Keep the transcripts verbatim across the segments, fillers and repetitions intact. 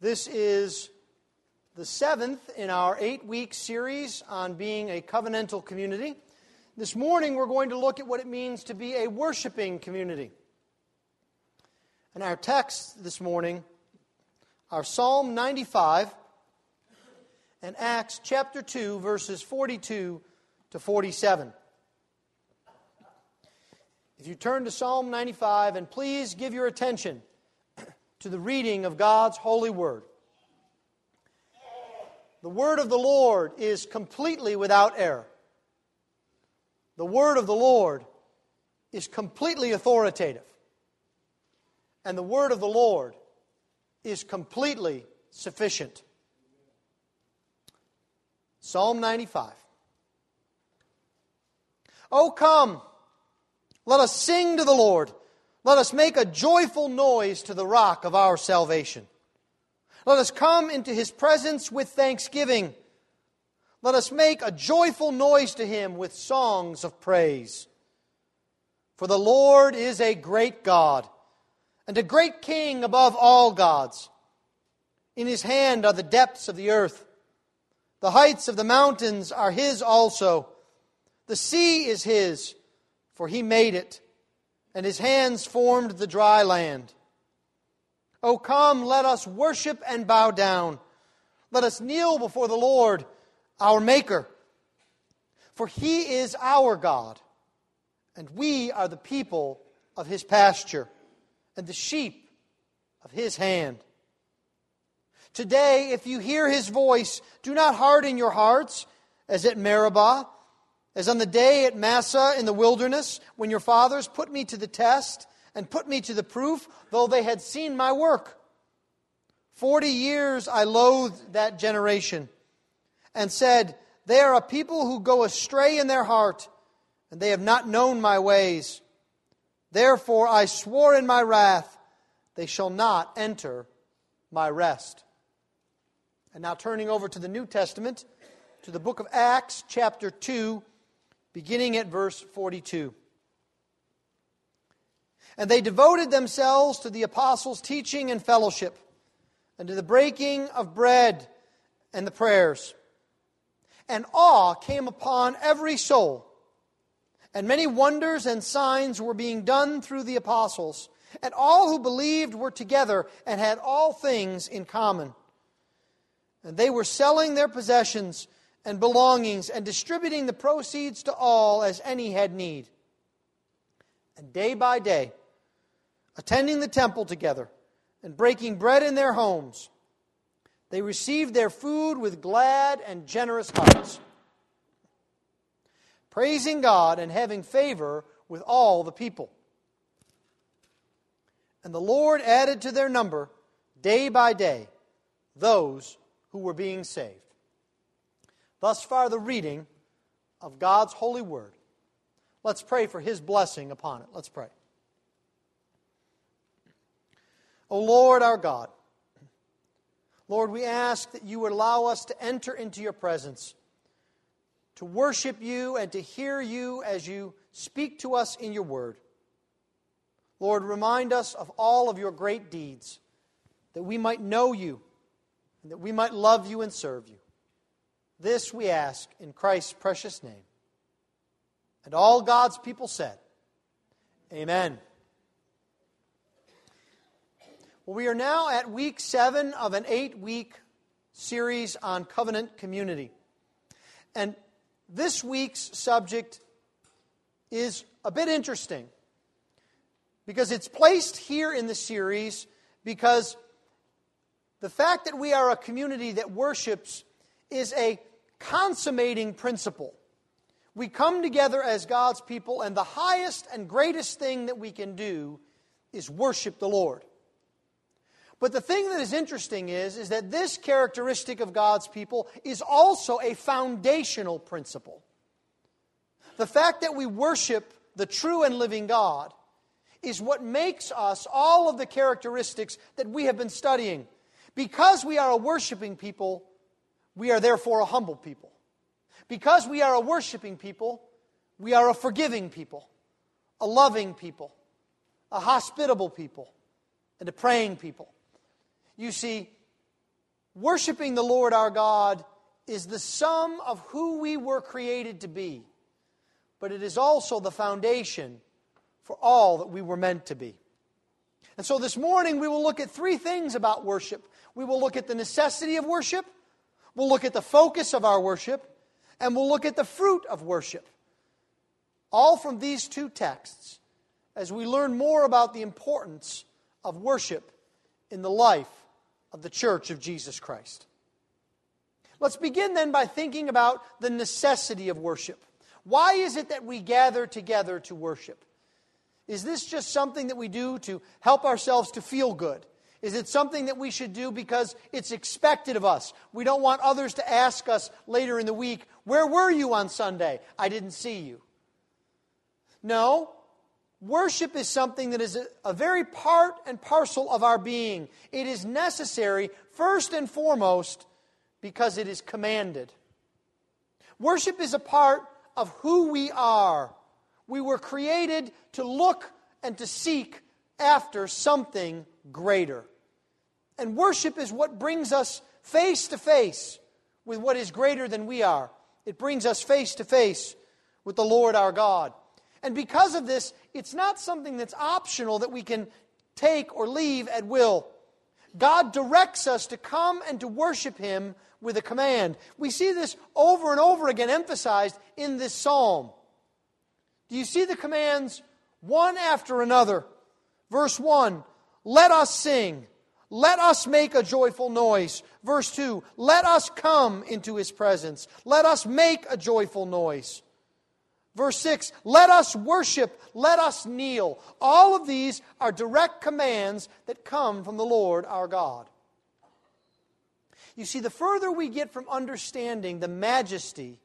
This is the seventh in our eight-week series on being a covenantal community. This morning we're going to look at what it means to be a worshiping community. And our texts this morning are Psalm ninety-five and Acts chapter two, verses forty-two to forty-seven. If you turn to Psalm ninety-five, and please give your attention to the reading of God's holy word. The word of the Lord is completely without error. The word of the Lord is completely authoritative. And the word of the Lord is completely sufficient. Psalm ninety-five. Oh, come, let us sing to the Lord. Let us make a joyful noise to the rock of our salvation. Let us come into His presence with thanksgiving. Let us make a joyful noise to Him with songs of praise. For the Lord is a great God, and a great King above all gods. In His hand are the depths of the earth. The heights of the mountains are His also. The sea is His, for He made it, and His hands formed the dry land. O come, let us worship and bow down. Let us kneel before the Lord, our Maker. For He is our God, and we are the people of His pasture, and the sheep of His hand. Today, if you hear His voice, do not harden your hearts, as at Meribah, as on the day at Massah in the wilderness, when your fathers put me to the test and put me to the proof, though they had seen my work. Forty years I loathed that generation, and said, they are a people who go astray in their heart, and they have not known my ways. Therefore I swore in my wrath, they shall not enter my rest. And now turning over to the New Testament, to the book of Acts, chapter two, beginning at verse forty-two. And they devoted themselves to the apostles' teaching and fellowship, and to the breaking of bread and the prayers. And awe came upon every soul, and many wonders and signs were being done through the apostles. And all who believed were together and had all things in common. And they were selling their possessions and belongings, and distributing the proceeds to all as any had need. And day by day, attending the temple together and breaking bread in their homes, they received their food with glad and generous hearts, praising God and having favor with all the people. And the Lord added to their number, day by day, those who were being saved. Thus far, the reading of God's holy word. Let's pray for His blessing upon it. Let's pray. O Lord, our God, Lord, we ask that You would allow us to enter into Your presence, to worship You and to hear You as You speak to us in Your word. Lord, remind us of all of Your great deeds, that we might know You, and that we might love You and serve You. This we ask in Christ's precious name. And all God's people said, Amen. Well, we are now at week seven of an eight-week series on covenant community. And this week's subject is a bit interesting, because it's placed here in the series because the fact that we are a community that worships is a consummating principle. We come together as God's people, and the highest and greatest thing that we can do is worship the Lord. But the thing that is interesting is, is that this characteristic of God's people is also a foundational principle. The fact that we worship the true and living God is what makes us all of the characteristics that we have been studying. Because we are a worshiping people, we are therefore a humble people. Because we are a worshiping people, we are a forgiving people, a loving people, a hospitable people, and a praying people. You see, Worshiping the Lord our God is the sum of who we were created to be, but it is also the foundation for all that we were meant to be. And so this morning we will look at three things about worship. We will look at the necessity of worship, we'll look at the focus of our worship, and we'll look at the fruit of worship. All from these two texts, as we learn more about the importance of worship in the life of the Church of Jesus Christ. Let's begin then by thinking about the necessity of worship. Why is it that we gather together to worship? Is this just something that we do to help ourselves to feel good? Is it something that we should do because it's expected of us? We don't want others to ask us later in the week, "Where were you on Sunday? I didn't see you." No, worship is something that is a, a very part and parcel of our being. It is necessary first and foremost because it is commanded. Worship is a part of who we are. We were created to look and to seek after something greater. And worship is what brings us face to face with what is greater than we are. It brings us face to face with the Lord our God. And because of this, it's not something that's optional that we can take or leave at will. God directs us to come and to worship Him with a command. We see this over and over again emphasized in this psalm. Do you see the commands one after another? Verse one, let us sing. Let us make a joyful noise. Verse two, let us come into His presence. Let us make a joyful noise. Verse six, let us worship, let us kneel. All of these are direct commands that come from the Lord our God. You see, the further we get from understanding the majesty,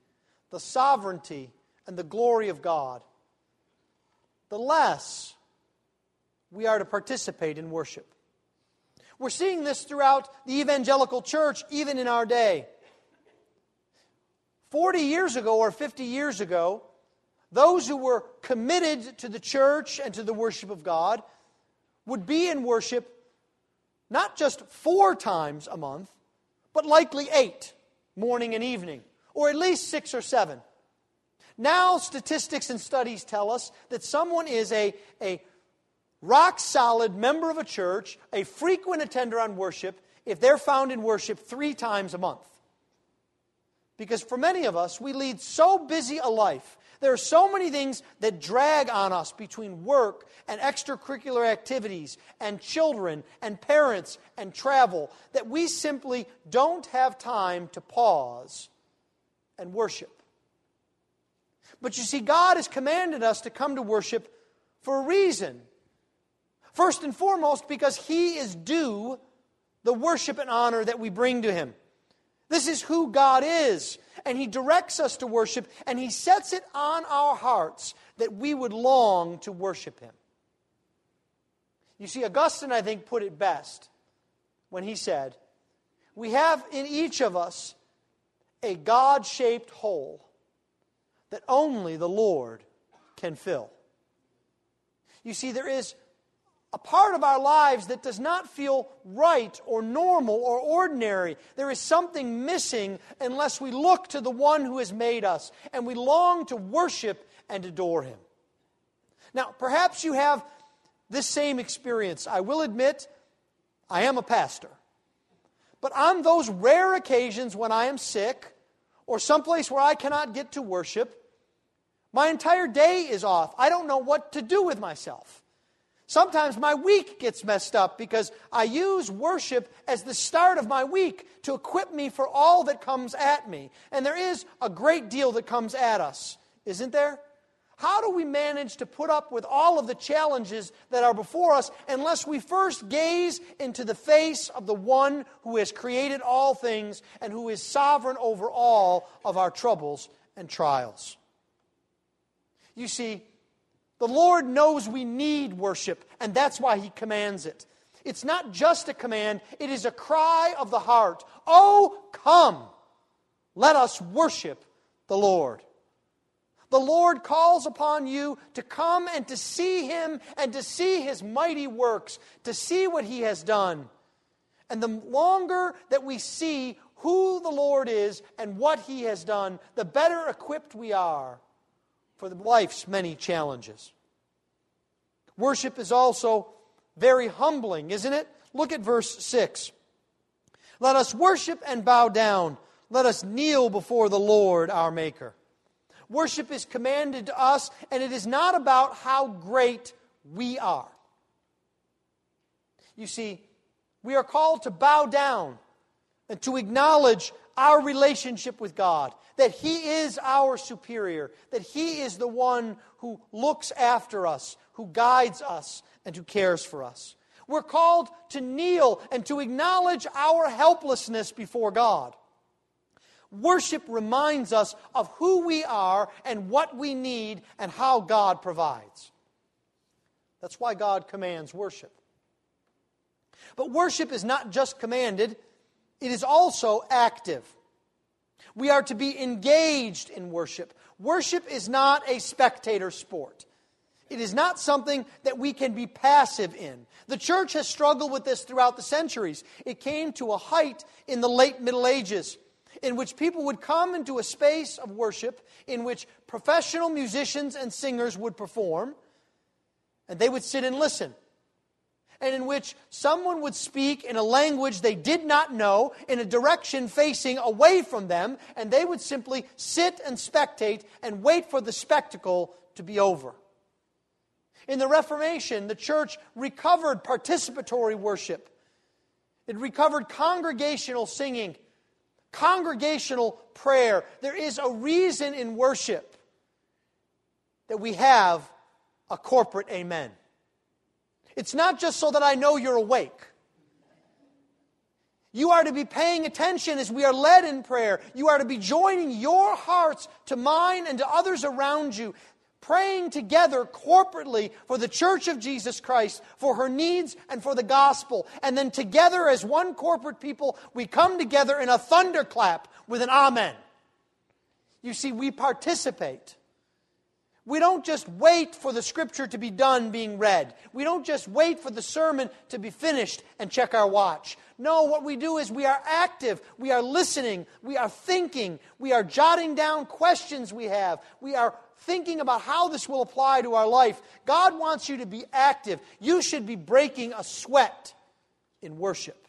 the sovereignty, and the glory of God, the less we are to participate in worship. We're seeing this throughout the evangelical church, even in our day. Forty years ago or fifty years ago, those who were committed to the church and to the worship of God would be in worship not just four times a month, but likely eight, morning and evening, or at least six or seven. Now statistics and studies tell us that someone is a, a rock-solid member of a church, a frequent attender on worship, if they're found in worship three times a month. Because for many of us, we lead so busy a life. There are so many things that drag on us between work and extracurricular activities and children and parents and travel that we simply don't have time to pause and worship. But you see, God has commanded us to come to worship for a reason. First and foremost, because He is due the worship and honor that we bring to Him. This is who God is, and He directs us to worship, and He sets it on our hearts that we would long to worship Him. You see, Augustine, I think, put it best when he said, "We have in each of us a God-shaped hole that only the Lord can fill." You see, there is a part of our lives that does not feel right or normal or ordinary. There is something missing unless we look to the one who has made us and we long to worship and adore Him. Now, perhaps you have this same experience. I will admit, I am a pastor. But on those rare occasions when I am sick or someplace where I cannot get to worship, my entire day is off. I don't know what to do with myself. Sometimes my week gets messed up because I use worship as the start of my week to equip me for all that comes at me. And there is a great deal that comes at us, isn't there? How do we manage to put up with all of the challenges that are before us unless we first gaze into the face of the one who has created all things and who is sovereign over all of our troubles and trials? You see, the Lord knows we need worship, and that's why He commands it. It's not just a command, it is a cry of the heart. "Oh, come, let us worship the Lord." The Lord calls upon you to come and to see Him and to see His mighty works, to see what He has done. And the longer that we see who the Lord is and what He has done, the better equipped we are for life's many challenges. Worship is also very humbling, isn't it? Look at verse six. Let us worship and bow down. Let us kneel before the Lord our Maker. Worship is commanded to us, and it is not about how great we are. You see, we are called to bow down and to acknowledge our relationship with God, that He is our superior, that He is the one who looks after us, who guides us, and who cares for us. We're called to kneel and to acknowledge our helplessness before God. Worship reminds us of who we are and what we need and how God provides. That's why God commands worship. But worship is not just commanded, it is also active. We are to be engaged in worship. Worship is not a spectator sport. It is not something that we can be passive in. The church has struggled with this throughout the centuries. It came to a height in the late Middle Ages, in which people would come into a space of worship in which professional musicians and singers would perform, and they would sit and listen, and in which someone would speak in a language they did not know, in a direction facing away from them, and they would simply sit and spectate and wait for the spectacle to be over. In the Reformation, the church recovered participatory worship. It recovered congregational singing, congregational prayer. There is a reason in worship that we have a corporate amen. It's not just so that I know you're awake. You are to be paying attention as we are led in prayer. You are to be joining your hearts to mine and to others around you, praying together corporately for the church of Jesus Christ, for her needs and for the gospel. And then together as one corporate people, we come together in a thunderclap with an amen. You see, we participate. We don't just wait for the scripture to be done being read. We don't just wait for the sermon to be finished and check our watch. No, what we do is we are active. We are listening. We are thinking. We are jotting down questions we have. We are thinking about how this will apply to our life. God wants you to be active. You should be breaking a sweat in worship.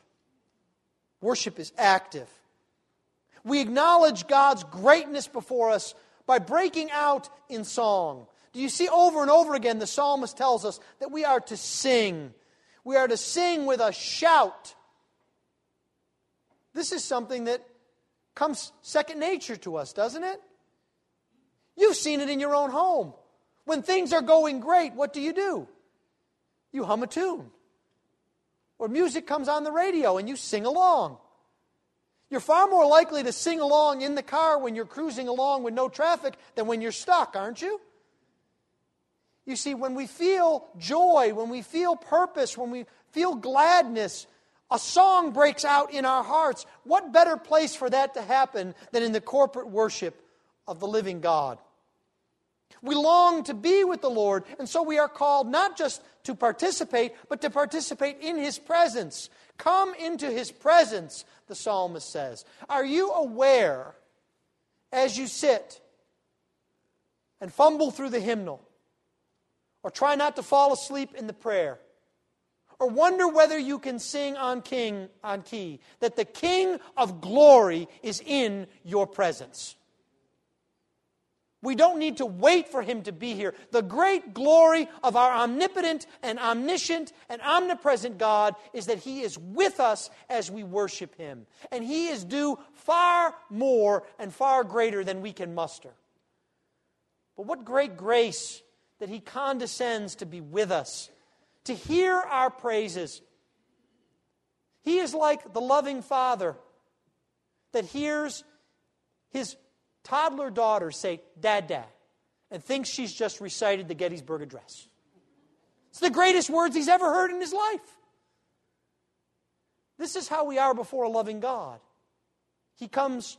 Worship is active. We acknowledge God's greatness before us by breaking out in song. Do you see, over and over again, the psalmist tells us that we are to sing. We are to sing with a shout. This is something that comes second nature to us, doesn't it? You've seen it in your own home. When things are going great, what do you do? You hum a tune. Or music comes on the radio and you sing along. You're far more likely to sing along in the car when you're cruising along with no traffic than when you're stuck, aren't you? You see, when we feel joy, when we feel purpose, when we feel gladness, a song breaks out in our hearts. What better place for that to happen than in the corporate worship of the living God? We long to be with the Lord, and so we are called not just to participate, but to participate in His presence. Come into His presence, the psalmist says. Are you aware, as you sit and fumble through the hymnal, or try not to fall asleep in the prayer, or wonder whether you can sing on king on key, that the King of glory is in your presence? We don't need to wait for Him to be here. The great glory of our omnipotent and omniscient and omnipresent God is that He is with us as we worship Him. And He is due far more and far greater than we can muster. But what great grace that He condescends to be with us, to hear our praises. He is like the loving father that hears his toddler daughters say, "Dad, Dad," and thinks she's just recited the Gettysburg Address. It's the greatest words he's ever heard in his life. This is how we are before a loving God. He comes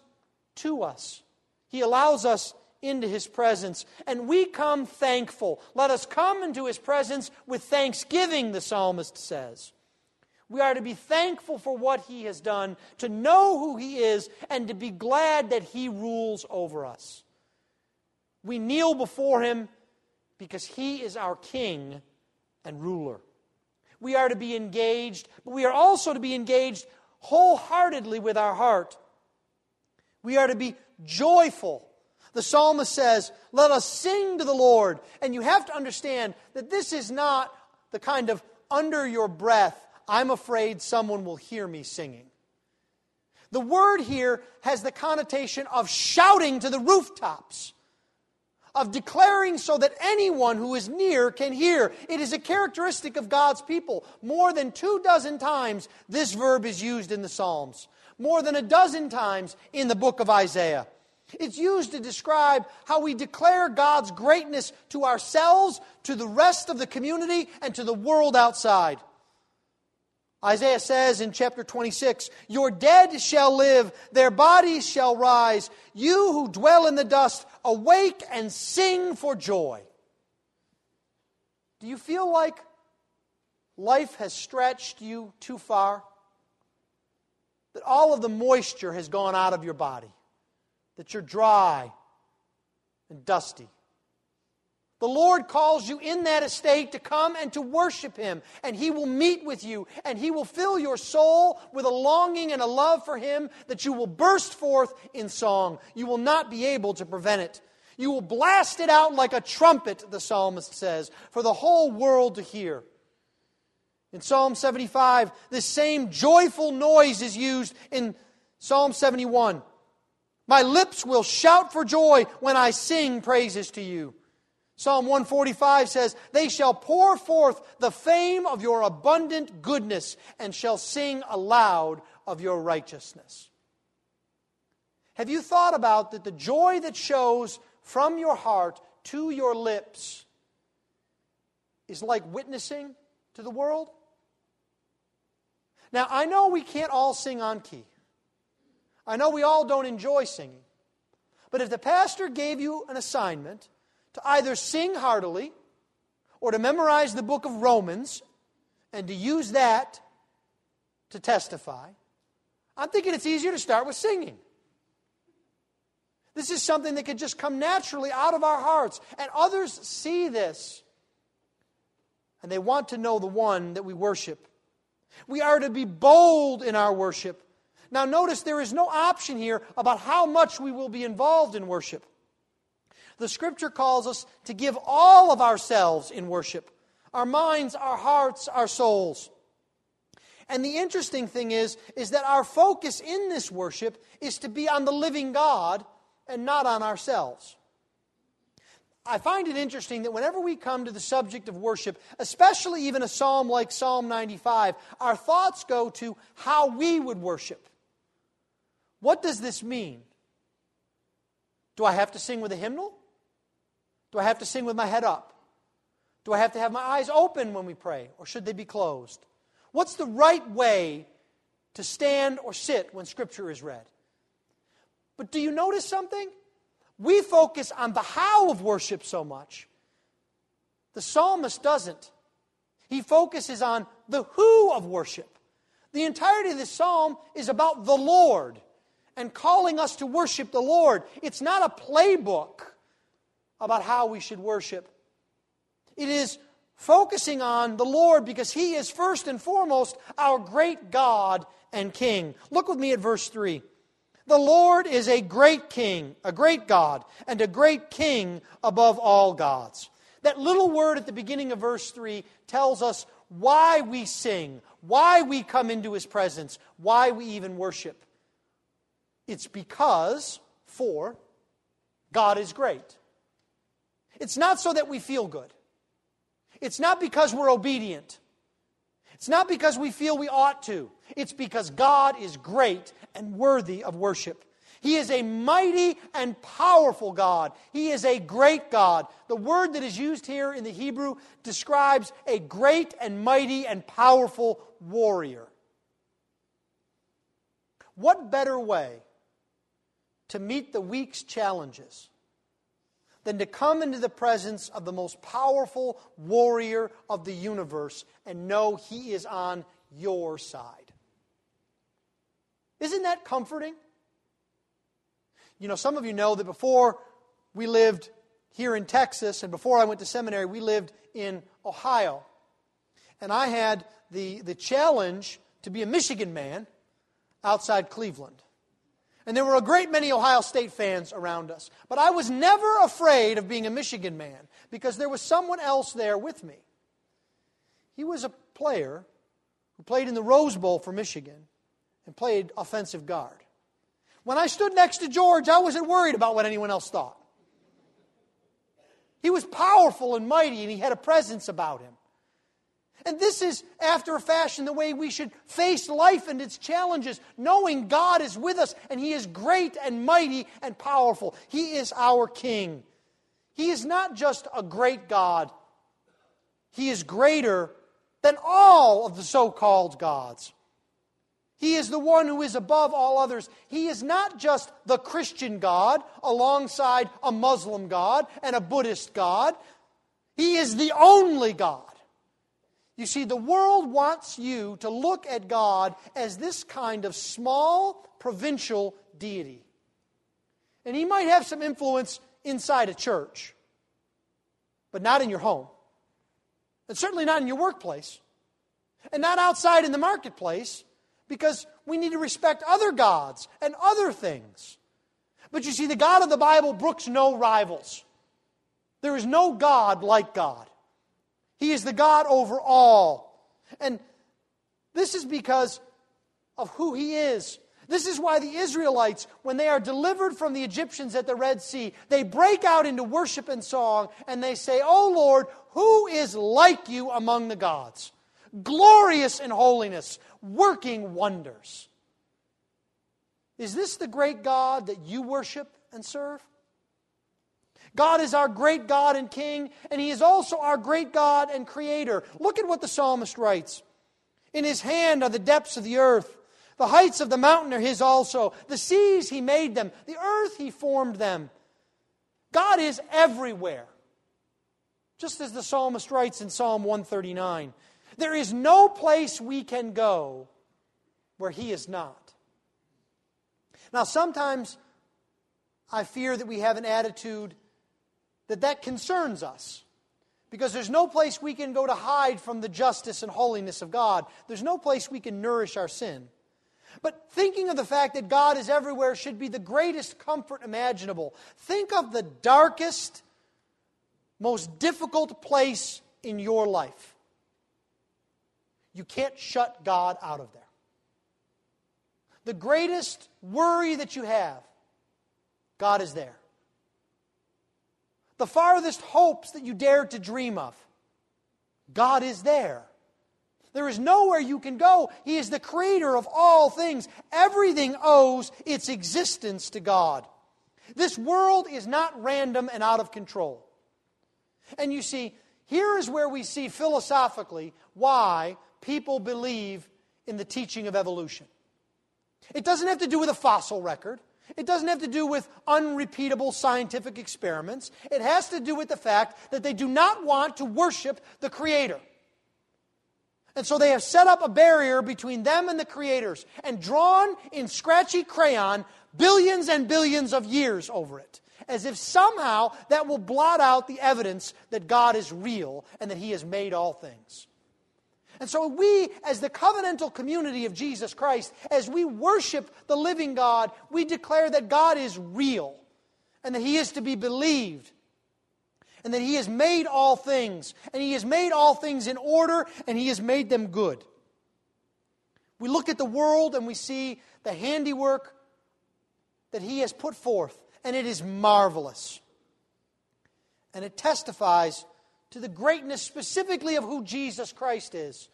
to us. He allows us into His presence, and we come thankful. Let us come into His presence with thanksgiving, the psalmist says. We are to be thankful for what he has done, to know who he is, and to be glad that he rules over us. We kneel before him because he is our king and ruler. We are to be engaged, but we are also to be engaged wholeheartedly with our heart. We are to be joyful. The psalmist says, "Let us sing to the Lord." And you have to understand that this is not the kind of under your breath, I'm afraid someone will hear me singing. The word here has the connotation of shouting to the rooftops, of declaring so that anyone who is near can hear. It is a characteristic of God's people. More than two dozen times this verb is used in the Psalms. More than a dozen times in the book of Isaiah. It's used to describe how we declare God's greatness to ourselves, to the rest of the community, and to the world outside. Isaiah says in chapter twenty-six, "Your dead shall live, their bodies shall rise. You who dwell in the dust, awake and sing for joy." Do you feel like life has stretched you too far? That all of the moisture has gone out of your body? That you're dry and dusty? The Lord calls you in that estate to come and to worship Him, and He will meet with you, and He will fill your soul with a longing and a love for Him that you will burst forth in song. You will not be able to prevent it. You will blast it out like a trumpet, the psalmist says, for the whole world to hear. In Psalm seventy-five, this same joyful noise is used in Psalm seventy-one. "My lips will shout for joy when I sing praises to you." Psalm one forty-five says, "They shall pour forth the fame of your abundant goodness and shall sing aloud of your righteousness." Have you thought about that the joy that shows from your heart to your lips is like witnessing to the world? Now, I know we can't all sing on key. I know we all don't enjoy singing. But if the pastor gave you an assignment to either sing heartily or to memorize the book of Romans and to use that to testify, I'm thinking it's easier to start with singing. This is something that could just come naturally out of our hearts. And others see this, and they want to know the one that we worship. We are to be bold in our worship. Now notice there is no option here about how much we will be involved in worship. The Scripture calls us to give all of ourselves in worship. Our minds, our hearts, our souls. And the interesting thing is, is that our focus in this worship is to be on the living God and not on ourselves. I find it interesting that whenever we come to the subject of worship, especially even a psalm like Psalm ninety-five, our thoughts go to how we would worship. What does this mean? Do I have to sing with a hymnal? Do I have to sing with my head up? Do I have to have my eyes open when we pray, or should they be closed? What's the right way to stand or sit when Scripture is read? But do you notice something? We focus on the how of worship so much. The psalmist doesn't. He focuses on the who of worship. The entirety of this psalm is about the Lord and calling us to worship the Lord. It's not a playbook about how we should worship. It is focusing on the Lord because He is first and foremost our great God and King. Look with me at verse three. "The Lord is a great King, a great God, and a great King above all gods." That little word at the beginning of verse three tells us why we sing, why we come into His presence, why we even worship. It's because, for, God is great. It's not so that we feel good. It's not because we're obedient. It's not because we feel we ought to. It's because God is great and worthy of worship. He is a mighty and powerful God. He is a great God. The word that is used here in the Hebrew describes a great and mighty and powerful warrior. What better way to meet the week's challenges than to come into the presence of the most powerful warrior of the universe and know He is on your side. Isn't that comforting? You know, some of you know that before we lived here in Texas, and before I went to seminary, we lived in Ohio. And I had the, the challenge to be a Michigan man outside Cleveland. And there were a great many Ohio State fans around us. But I was never afraid of being a Michigan man because there was someone else there with me. He was a player who played in the Rose Bowl for Michigan and played offensive guard. When I stood next to George, I wasn't worried about what anyone else thought. He was powerful and mighty, and he had a presence about him. And this is, after a fashion, the way we should face life and its challenges, knowing God is with us, and He is great and mighty and powerful. He is our King. He is not just a great God. He is greater than all of the so-called gods. He is the one who is above all others. He is not just the Christian God alongside a Muslim God and a Buddhist God. He is the only God. You see, the world wants you to look at God as this kind of small, provincial deity. And He might have some influence inside a church, but not in your home. And certainly not in your workplace. And not outside in the marketplace, because we need to respect other gods and other things. But you see, the God of the Bible brooks no rivals. There is no God like God. He is the God over all. And this is because of who He is. This is why the Israelites, when they are delivered from the Egyptians at the Red Sea, they break out into worship and song, and they say, "O Lord, who is like you among the gods? Glorious in holiness, working wonders." Is this the great God that you worship and serve? God is our great God and King, and He is also our great God and Creator. Look at what the psalmist writes. "In His hand are the depths of the earth. The heights of the mountain are His also. The seas He made them. The earth He formed them." God is everywhere. Just as the psalmist writes in Psalm one thirty-nine, "There is no place we can go where He is not." Now, sometimes I fear that we have an attitude that that concerns us, because there's no place we can go to hide from the justice and holiness of God. There's no place we can nourish our sin. But thinking of the fact that God is everywhere should be the greatest comfort imaginable. Think of the darkest, most difficult place in your life. You can't shut God out of there. The greatest worry that you have, God is there. The farthest hopes that you dared to dream of, God is there. There is nowhere you can go. He is the Creator of all things. Everything owes its existence to God. This world is not random and out of control. And you see, here is where we see philosophically why people believe in the teaching of evolution. It doesn't have to do with a fossil record. It doesn't have to do with unrepeatable scientific experiments. It has to do with the fact that they do not want to worship the Creator. And so they have set up a barrier between them and the creators and drawn in scratchy crayon billions and billions of years over it, as if somehow that will blot out the evidence that God is real and that He has made all things. And so we, as the covenantal community of Jesus Christ, as we worship the living God, we declare that God is real and that He is to be believed and that He has made all things and He has made all things in order and He has made them good. We look at the world and we see the handiwork that He has put forth, and it is marvelous. And it testifies to the greatness specifically of who Jesus Christ is.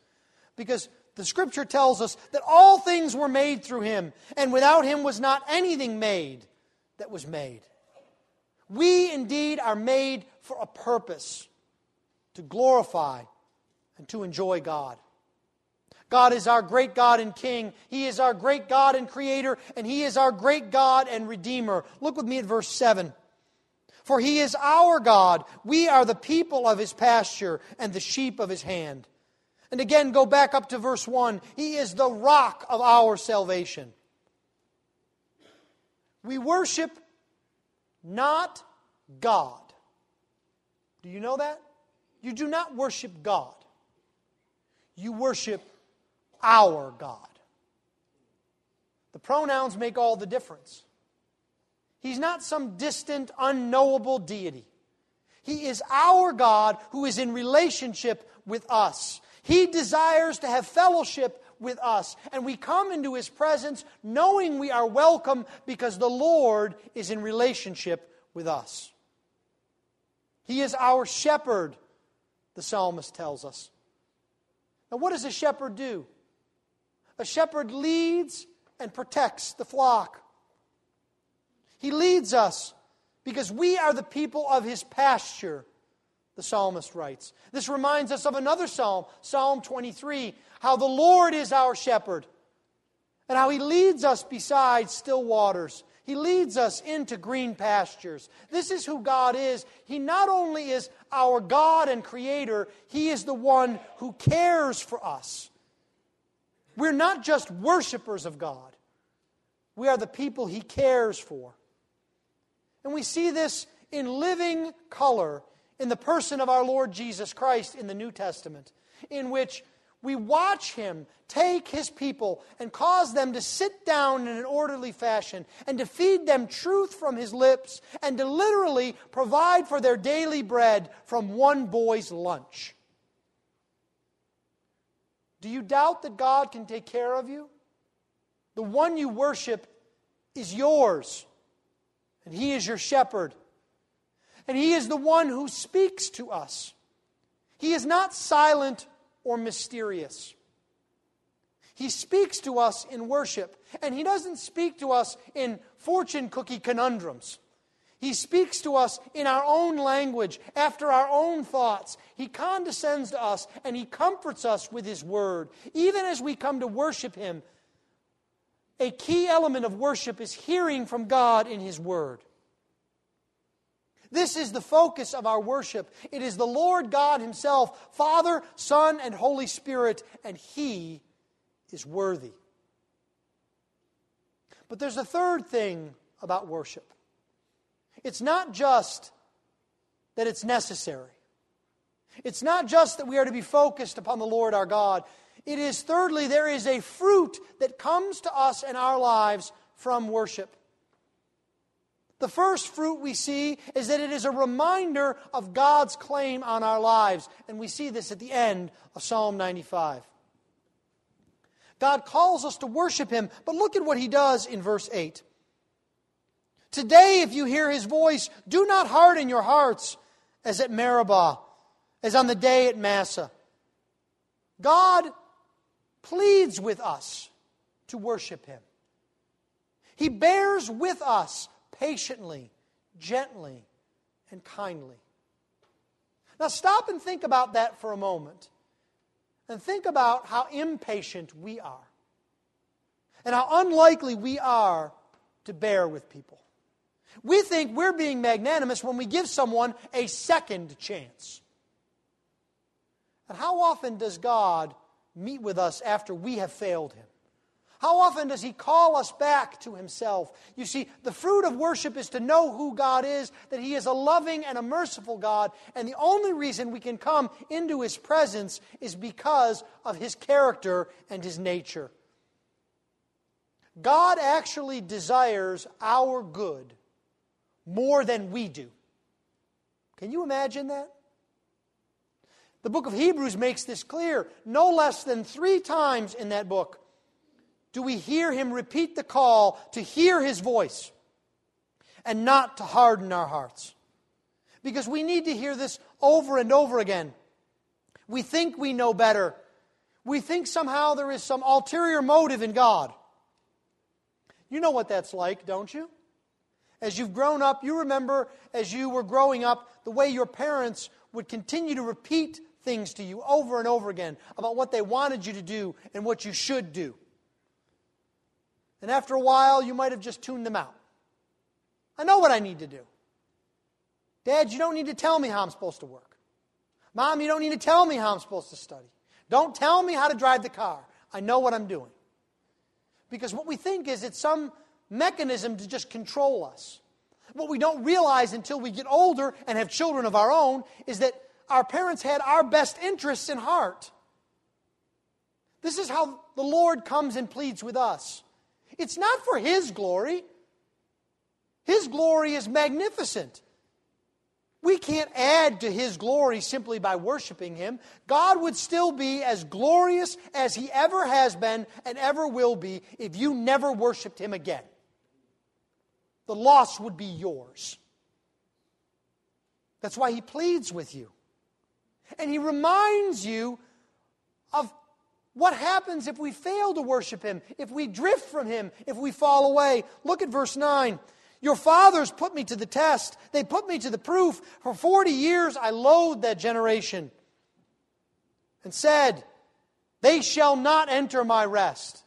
Because the Scripture tells us that all things were made through Him, and without Him was not anything made that was made. We indeed are made for a purpose, to glorify and to enjoy God. God is our great God and King. He is our great God and Creator, and He is our great God and Redeemer. Look with me at verse seven. "For He is our God, we are the people of His pasture and the sheep of His hand. And again, go back up to verse one. He is the rock of our salvation. We worship not God. Do you know that? You do not worship God. You worship our God. The pronouns make all the difference. He's not some distant, unknowable deity. He is our God who is in relationship with us. He desires to have fellowship with us. And we come into His presence knowing we are welcome because the Lord is in relationship with us. He is our shepherd, the psalmist tells us. Now, what does a shepherd do? A shepherd leads and protects the flock. He leads us because we are the people of His pasture, the psalmist writes. This reminds us of another psalm, Psalm twenty-three, how the Lord is our shepherd and how He leads us beside still waters. He leads us into green pastures. This is who God is. He not only is our God and Creator, He is the one who cares for us. We're not just worshipers of God. We are the people He cares for. And we see this in living color in the person of our Lord Jesus Christ in the New Testament, in which we watch Him take His people and cause them to sit down in an orderly fashion and to feed them truth from His lips and to literally provide for their daily bread from one boy's lunch. Do you doubt that God can take care of you? The one you worship is yours, and He is your shepherd. And He is the one who speaks to us. He is not silent or mysterious. He speaks to us in worship, and He doesn't speak to us in fortune cookie conundrums. He speaks to us in our own language, after our own thoughts. He condescends to us, and He comforts us with His word, even as we come to worship Him. A key element of worship is hearing from God in His word. This is the focus of our worship. It is the Lord God Himself, Father, Son, and Holy Spirit, and He is worthy. But there's a third thing about worship. It's not just that it's necessary. It's not just that we are to be focused upon the Lord our God. It is, thirdly, there is a fruit that comes to us in our lives from worship. The first fruit we see is that it is a reminder of God's claim on our lives. And we see this at the end of Psalm ninety-five. God calls us to worship Him, but look at what He does in verse eight. Today, if you hear His voice, do not harden your hearts as at Meribah, as on the day at Massah. God pleads with us to worship Him. He bears with us patiently, gently, and kindly. Now stop and think about that for a moment. And think about how impatient we are. And how unlikely we are to bear with people. We think we're being magnanimous when we give someone a second chance. And how often does God meet with us after we have failed Him? How often does He call us back to Himself? You see, the fruit of worship is to know who God is, that He is a loving and a merciful God, and the only reason we can come into His presence is because of His character and His nature. God actually desires our good more than we do. Can you imagine that? The book of Hebrews makes this clear. No less than three times in that book do we hear Him repeat the call to hear His voice and not to harden our hearts? Because we need to hear this over and over again. We think we know better. We think somehow there is some ulterior motive in God. You know what that's like, don't you? As you've grown up, you remember as you were growing up the way your parents would continue to repeat things to you over and over again about what they wanted you to do and what you should do. And after a while, you might have just tuned them out. I know what I need to do. Dad, you don't need to tell me how I'm supposed to work. Mom, you don't need to tell me how I'm supposed to study. Don't tell me how to drive the car. I know what I'm doing. Because what we think is it's some mechanism to just control us. What we don't realize until we get older and have children of our own is that our parents had our best interests in heart. This is how the Lord comes and pleads with us. It's not for His glory. His glory is magnificent. We can't add to His glory simply by worshiping Him. God would still be as glorious as He ever has been and ever will be if you never worshiped Him again. The loss would be yours. That's why He pleads with you. And He reminds you of what happens if we fail to worship Him, if we drift from Him, if we fall away. Look at verse nine. Your fathers put me to the test. They put me to the proof. For forty years I loathed that generation and said, they shall not enter my rest.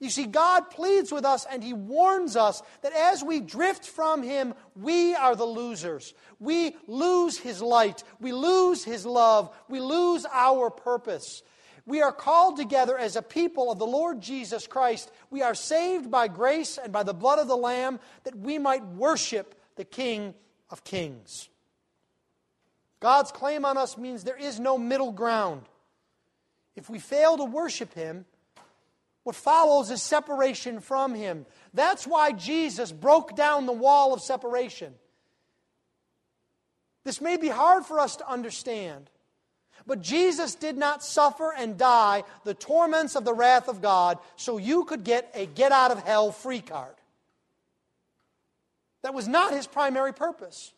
You see, God pleads with us and He warns us that as we drift from Him, we are the losers. We lose His light. We lose His love. We lose our purpose. We are called together as a people of the Lord Jesus Christ. We are saved by grace and by the blood of the Lamb that we might worship the King of Kings. God's claim on us means there is no middle ground. If we fail to worship Him, what follows is separation from Him. That's why Jesus broke down the wall of separation. This may be hard for us to understand, but Jesus did not suffer and die the torments of the wrath of God so you could get a get-out-of-hell free card. That was not His primary purpose.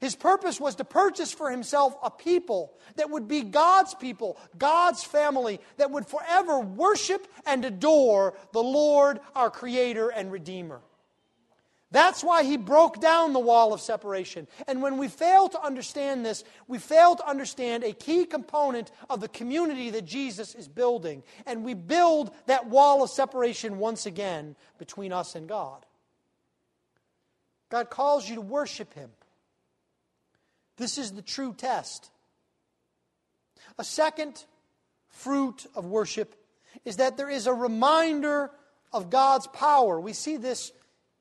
His purpose was to purchase for Himself a people that would be God's people, God's family, that would forever worship and adore the Lord, our Creator and Redeemer. That's why He broke down the wall of separation. And when we fail to understand this, we fail to understand a key component of the community that Jesus is building. And we build that wall of separation once again between us and God. God calls you to worship Him. This is the true test. A second fruit of worship is that there is a reminder of God's power. We see this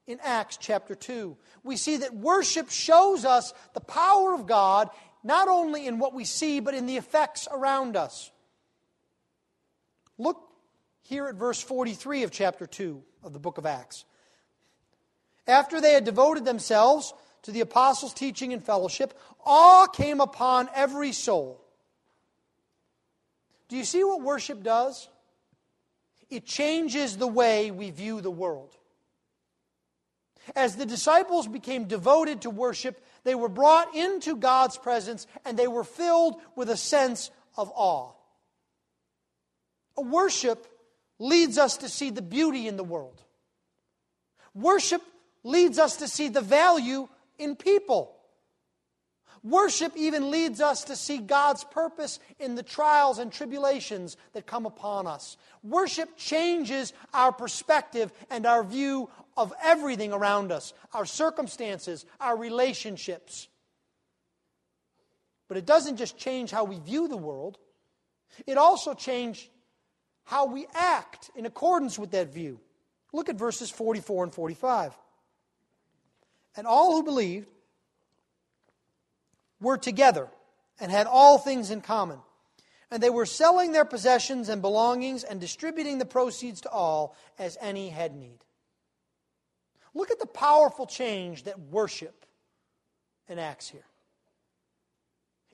in Acts chapter two. We see that worship shows us the power of God, not only in what we see, but in the effects around us. Look here at verse forty-three of chapter two of the book of Acts. After they had devoted themselves to the apostles' teaching and fellowship, awe came upon every soul. Do you see what worship does? It changes the way we view the world. As the disciples became devoted to worship, they were brought into God's presence and they were filled with a sense of awe. Worship leads us to see the beauty in the world. Worship leads us to see the value in people. Worship even leads us to see God's purpose in the trials and tribulations that come upon us. Worship changes our perspective and our view of everything around us, our circumstances, our relationships. But it doesn't just change how we view the world. It also changes how we act in accordance with that view. Look at verses forty-four and forty-five. And all who believed were together and had all things in common. And they were selling their possessions and belongings and distributing the proceeds to all as any had need. Look at the powerful change that worship enacts here.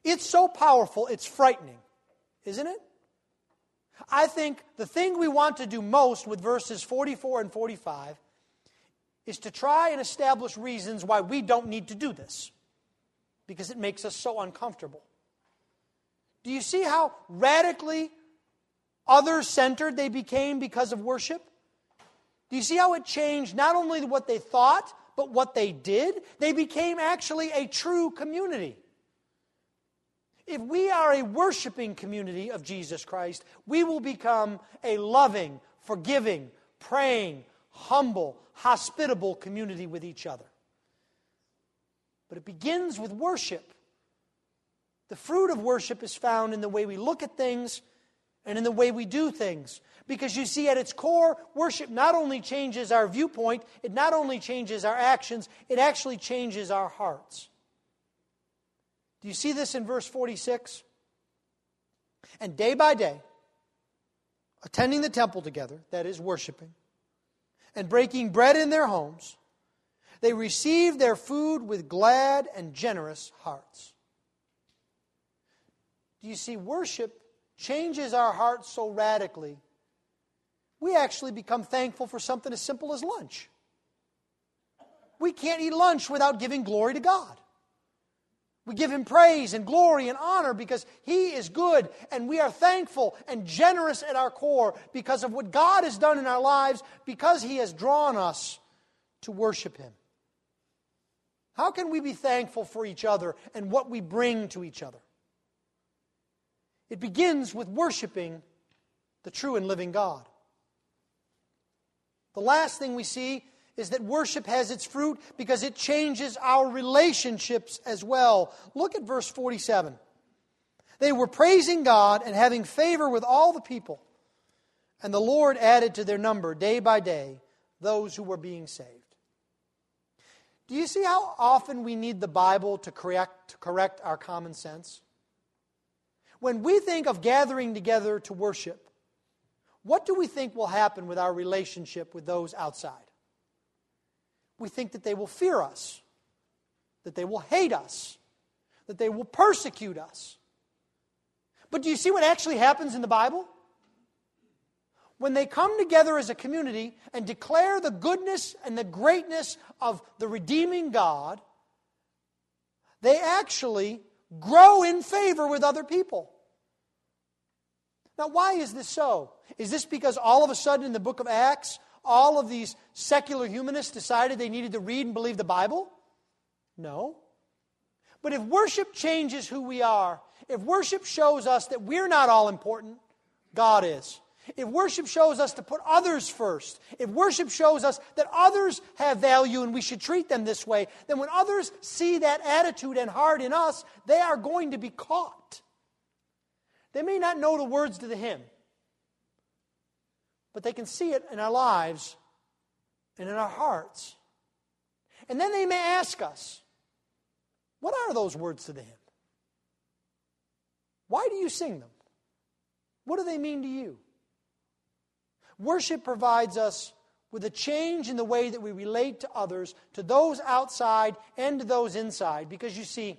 It's so powerful, it's frightening, isn't it? I think the thing we want to do most with verses forty-four and forty-five is to try and establish reasons why we don't need to do this, because it makes us so uncomfortable. Do you see how radically other-centered they became because of worship? Do you see how it changed not only what they thought, but what they did? They became actually a true community. If we are a worshiping community of Jesus Christ, we will become a loving, forgiving, praying, humble, hospitable community with each other. But it begins with worship. The fruit of worship is found in the way we look at things and in the way we do things. Because you see, at its core, worship not only changes our viewpoint, it not only changes our actions, it actually changes our hearts. Do you see this in verse forty-six? And day by day, attending the temple together, that is, worshiping, and breaking bread in their homes, they received their food with glad and generous hearts. Do you see, worship changes our hearts so radically, we actually become thankful for something as simple as lunch. We can't eat lunch without giving glory to God. We give Him praise and glory and honor because He is good, and we are thankful and generous at our core because of what God has done in our lives, because He has drawn us to worship Him. How can we be thankful for each other and what we bring to each other? It begins with worshiping the true and living God. The last thing we see is that worship has its fruit because it changes our relationships as well. Look at verse forty-seven. They were praising God and having favor with all the people. And the Lord added to their number day by day those who were being saved. Do you see how often we need the Bible to correct, to correct our common sense? When we think of gathering together to worship, what do we think will happen with our relationship with those outside? We think that they will fear us, that they will hate us, that they will persecute us. But do you see what actually happens in the Bible? When they come together as a community and declare the goodness and the greatness of the redeeming God, they actually grow in favor with other people. Now, why is this so? Is this because all of a sudden in the book of Acts, all of these secular humanists decided they needed to read and believe the Bible? No. But if worship changes who we are, if worship shows us that we're not all important, God is. If worship shows us to put others first, if worship shows us that others have value and we should treat them this way, then when others see that attitude and heart in us, they are going to be caught. They may not know the words to the hymn, but they can see it in our lives and in our hearts. And then they may ask us, what are those words to the hymn? Why do you sing them? What do they mean to you? Worship provides us with a change in the way that we relate to others, to those outside and to those inside. Because you see,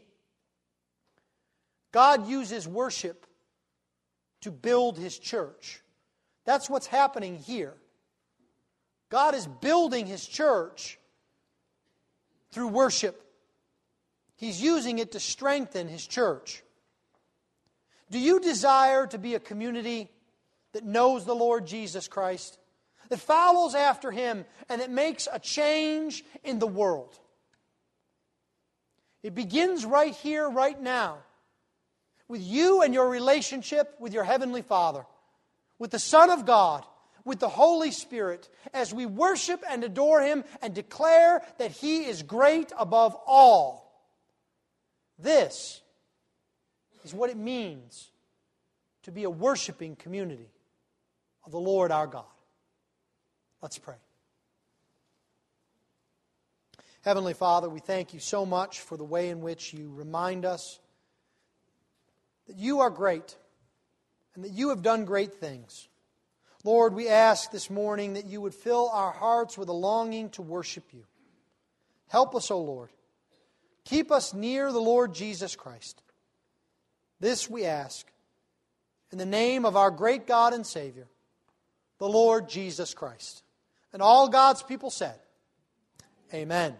God uses worship to build His church. That's what's happening here. God is building His church through worship. He's using it to strengthen His church. Do you desire to be a community that knows the Lord Jesus Christ, that follows after Him, and that makes a change in the world? It begins right here, right now, with you and your relationship with your Heavenly Father, with the Son of God, with the Holy Spirit, as we worship and adore Him and declare that He is great above all. This is what it means to be a worshiping community of the Lord our God. Let's pray. Heavenly Father, we thank You so much for the way in which You remind us that You are great, and that You have done great things. Lord, we ask this morning that You would fill our hearts with a longing to worship You. Help us, O Lord. Keep us near the Lord Jesus Christ. This we ask in the name of our great God and Savior, the Lord Jesus Christ. And all God's people said, Amen.